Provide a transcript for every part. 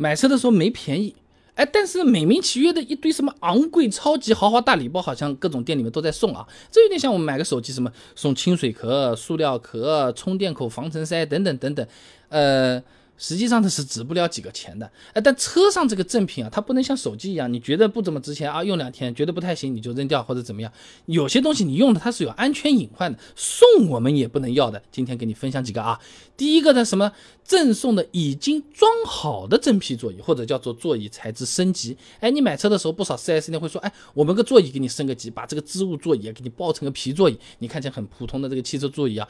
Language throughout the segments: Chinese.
买车的时候没便宜，哎，但是美名其曰的一堆什么昂贵超级豪华大礼包，好像各种店里面都在送啊。这有点像我们买个手机，什么送清水壳、塑料壳、充电口、防尘塞等等等等，实际上它是值不了几个钱的。哎，但车上这个赠品啊，它不能像手机一样，你觉得不怎么值钱啊，用2天觉得不太行，你就扔掉或者怎么样。有些东西你用的它是有安全隐患的，送我们也不能要的。今天给你分享几个啊。第一个呢，什么赠送的已经装好的真皮座椅，或者叫做座椅材质升级。哎，你买车的时候，不少 4S 店会说，哎，我们个座椅给你升个级，把这个织物座椅给你包成个皮座椅。你看起来很普通的这个汽车座椅啊，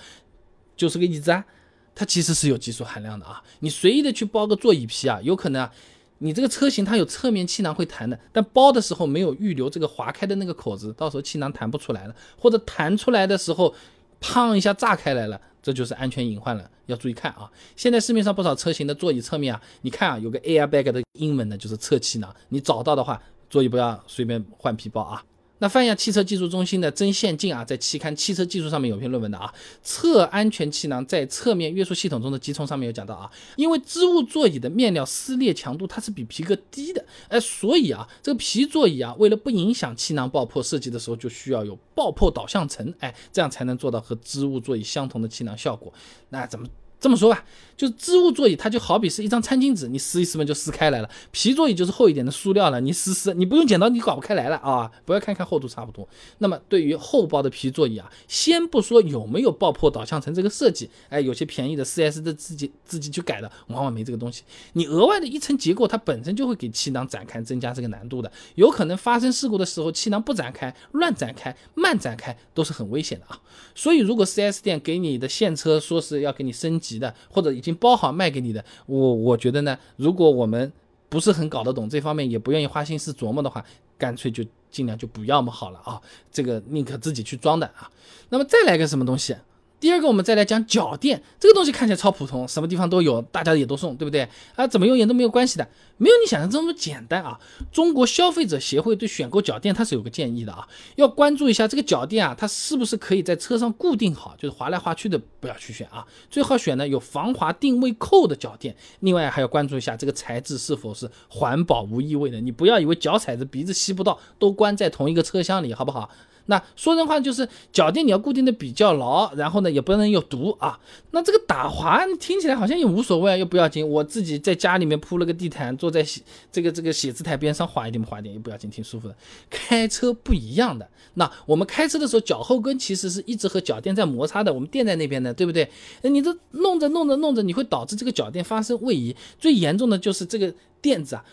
就是个椅子啊。它其实是有技术含量的啊，你随意的去包个座椅皮啊，有可能啊，你这个车型它有侧面气囊会弹的，但包的时候没有预留这个划开的那个口子，到时候气囊弹不出来了，或者弹出来的时候砰一下炸开来了，这就是安全隐患了，要注意看啊。现在市面上不少车型的座椅侧面啊，你看啊，有个 airbag 的英文呢，就是侧气囊，你找到的话，座椅不要随便换皮包啊。那泛亚汽车技术中心的曾宪进啊，在期刊《汽车技术》上面有篇论文的啊，侧安全气囊在侧面约束系统中的集成上面有讲到啊，因为织物座椅的面料撕裂强度它是比皮革低的，所以啊，这个皮座椅啊，为了不影响气囊爆破，设计的时候就需要有爆破导向层，哎，这样才能做到和织物座椅相同的气囊效果。那怎么？这么说吧，就是织物座椅它就好比是一张餐巾纸，你撕一撕嘛就撕开来了。皮座椅就是厚一点的塑料了，你撕撕，你不用剪刀你搞不开来了啊！不要看厚度差不多。那么对于厚包的皮座椅啊，先不说有没有爆破导向层这个设计，哎，有些便宜的 4S 的自己去改的，往往没这个东西。你额外的一层结构，它本身就会给气囊展开增加这个难度的，有可能发生事故的时候气囊不展开、乱展开、慢展开都是很危险的啊。所以如果 4S 店给你的现车说是要给你升级的，或者已经包好卖给你的，我觉得呢，如果我们不是很搞得懂这方面，也不愿意花心思琢磨的话，干脆就尽量就不要么好了啊，这个宁可自己去装的啊。那么再来个什么东西？第二个我们再来讲脚垫，这个东西看起来超普通，什么地方都有，大家也都送，对不对啊？怎么用也都没有关系的，没有你想象中那么简单啊。中国消费者协会对选购脚垫它是有个建议的啊，要关注一下这个脚垫啊，它是不是可以在车上固定好，就是滑来滑去的不要去选啊，最好选呢有防滑定位扣的脚垫。另外还要关注一下这个材质是否是环保无异味的，你不要以为脚踩着鼻子吸不到，都关在同一个车厢里，好不好？那说人话就是脚垫你要固定的比较牢，然后呢也不能有毒啊。那这个打滑听起来好像也无所谓啊，又不要紧。我自己在家里面铺了个地毯，坐在这个写字台边上滑一点滑一点也不要紧，挺舒服的。开车不一样的，那我们开车的时候脚后跟其实是一直和脚垫在摩擦的，我们垫在那边的，对不对？你这弄着你会导致这个脚垫发生位移，最严重的就是这个垫子啊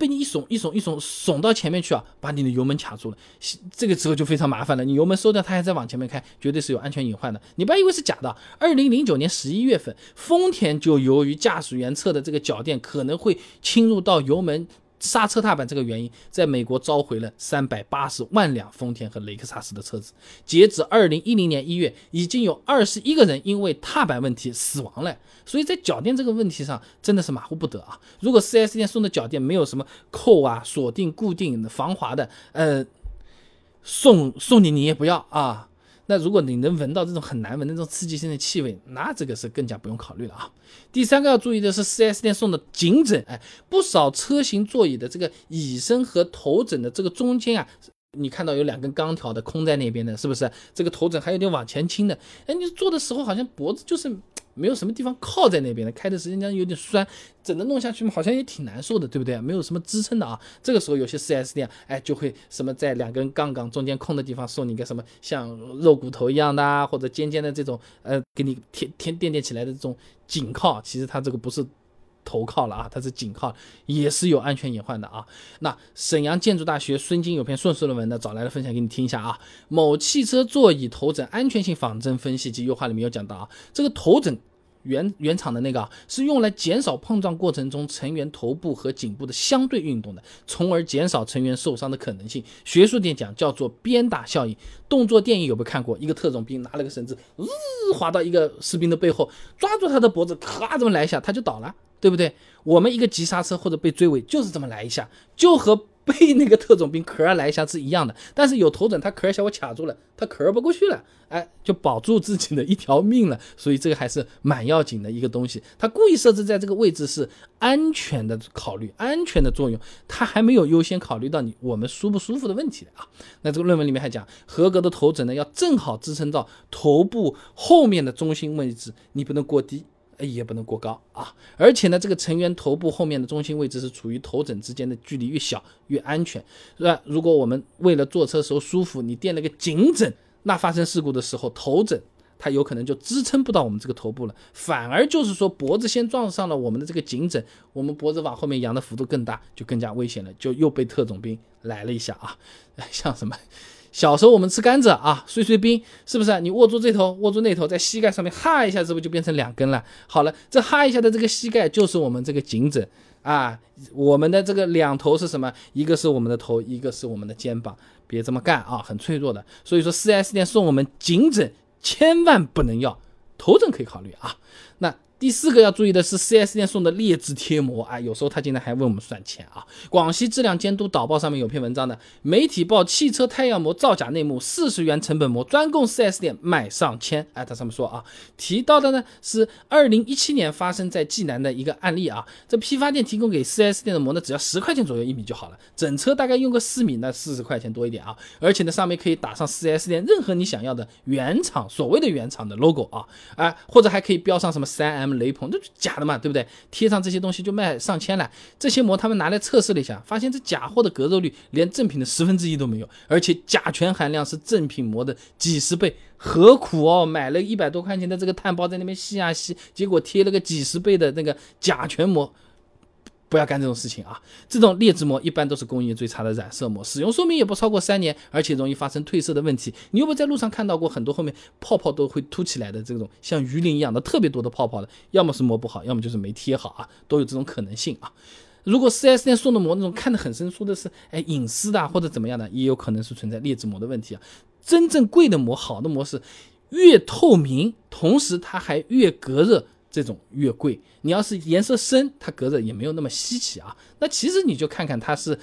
被你一耸到前面去啊，把你的油门卡住了，这个时候就非常麻烦了。你油门收掉，它还在往前面开，绝对是有安全隐患的。你不要以为是假的。2009年11月份，丰田就由于驾驶员侧的这个脚垫可能会侵入到油门、刹车踏板这个原因，在美国召回了380万辆丰田和雷克萨斯的车子。截止2010年1月，已经有21个人因为踏板问题死亡了。所以在脚垫这个问题上，真的是马虎不得啊！如果 4S 店送的脚垫没有什么扣啊、锁定、固定、防滑的，送你也不要啊。那如果你能闻到这种很难闻的这种刺激性的气味，那这个是更加不用考虑了啊。第三个要注意的是 4S 店送的颈枕，哎，不少车型座椅的这个椅身和头枕的这个中间啊，你看到有2根钢条的空在那边的，是不是？这个头枕还有点往前倾的，哎，你坐的时候好像脖子就是没有什么地方靠在那边的，开的时间长有点酸，整的弄下去好像也挺难受的，对不对？没有什么支撑的啊。这个时候有些 4S 店哎就会什么在2根杠中间空的地方送你一个什么像肉骨头一样的啊，或者尖尖的这种给你垫起来的这种颈靠，其实它这个不是头靠了啊，它是颈靠，也是有安全隐患的啊。那沈阳建筑大学孙晶有篇硕士论文呢，找来了分享给你听一下啊。某汽车座椅头枕安全性仿真分析及优化里面有讲到啊，这个头枕原厂的那个啊，是用来减少碰撞过程中成员头部和颈部的相对运动的，从而减少成员受伤的可能性。学术点讲叫做鞭打效应。动作电影有没有看过？一个特种兵拿了个绳子，滑到一个士兵的背后，抓住他的脖子，咔这么来一下，他就倒了，对不对？我们一个急刹车或者被追尾，就是这么来一下，就和被那个特种兵壳来一下是一样的，但是有头枕他壳小我卡住了，他壳不过去了，哎，就保住自己的一条命了，所以这个还是蛮要紧的一个东西。他故意设置在这个位置是安全的考虑，安全的作用，他还没有优先考虑到你我们舒不舒服的问题的啊。那这个论文里面还讲，合格的头枕呢要正好支撑到头部后面的中心位置，你不能过低也不能过高啊，而且呢，这个成员头部后面的中心位置是处于头枕之间的距离越小越安全，是吧？如果我们为了坐车的时候舒服，你垫了个颈枕，那发生事故的时候，头枕它有可能就支撑不到我们这个头部了，反而就是说脖子先撞上了我们的这个颈枕，我们脖子往后面扬的幅度更大，就更加危险了，就又被特种兵来了一下啊，像什么？小时候我们吃甘蔗啊，碎碎冰是不是、你握住这头握住那头，在膝盖上面哈一下，是不是就变成两根了？好了，这哈一下的这个膝盖就是我们这个颈枕啊，我们的这个两头是什么？一个是我们的头，一个是我们的肩膀，别这么干啊，很脆弱的。所以说 4S 店送我们颈枕千万不能要，头枕可以考虑啊。那第四个要注意的是 4S 店送的劣质贴膜啊，有时候他竟然还问我们算钱啊！广西质量监督导报上面有篇文章的，媒体报汽车胎压膜造假内幕，40元成本膜专供 4S 店卖上千。哎，他上面说啊，提到的呢是2017年发生在济南的一个案例啊，这批发店提供给 4S 店的膜呢，只要10块钱左右一米就好了，整车大概用个4米，那40块钱多一点啊，而且呢上面可以打上 4S 店任何你想要的原厂所谓的原厂的 logo 啊，哎，或者还可以标上什么 3M。雷朋，这是假的嘛，对不对？贴上这些东西就卖上千了。这些膜他们拿来测试了一下，发现这假货的隔热率连正品的1/10都没有，而且甲醛含量是正品膜的几十倍。何苦哦，买了100多块钱的这个碳包在那边吸啊吸，结果贴了个几十倍的那个甲醛膜。不要干这种事情啊！这种劣质膜一般都是工业最差的染色膜，使用寿命也不超过3年，而且容易发生褪色的问题。你有没有在路上看到过很多后面泡泡都会凸起来的这种像鱼鳞一样的特别多的泡泡的？要么是膜不好，要么就是没贴好啊，都有这种可能性啊。如果 4S 店送的膜那种看得很生疏的是，哎，隐私的、或者怎么样的，也有可能是存在劣质膜的问题啊。真正贵的膜，好的膜是越透明，同时它还越隔热。这种越贵，你要是颜色深，它隔热也没有那么稀奇啊。那其实你就看看它是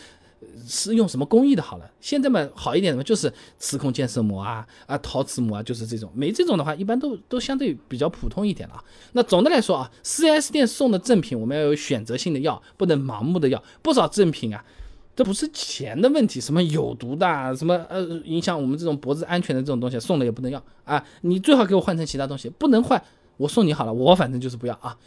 用什么工艺的好了。现在嘛，好一点的就是磁控建设膜啊陶瓷膜啊，就是这种。没这种的话，一般都相对比较普通一点了。那总的来说啊 ，4S 店送的正品，我们要有选择性的要，不能盲目的要。不少正品啊。这不是钱的问题，什么有毒的、什么影响我们这种脖子安全的这种东西，送了也不能要啊。你最好给我换成其他东西，不能换。我送你好了，我反正就是不要啊。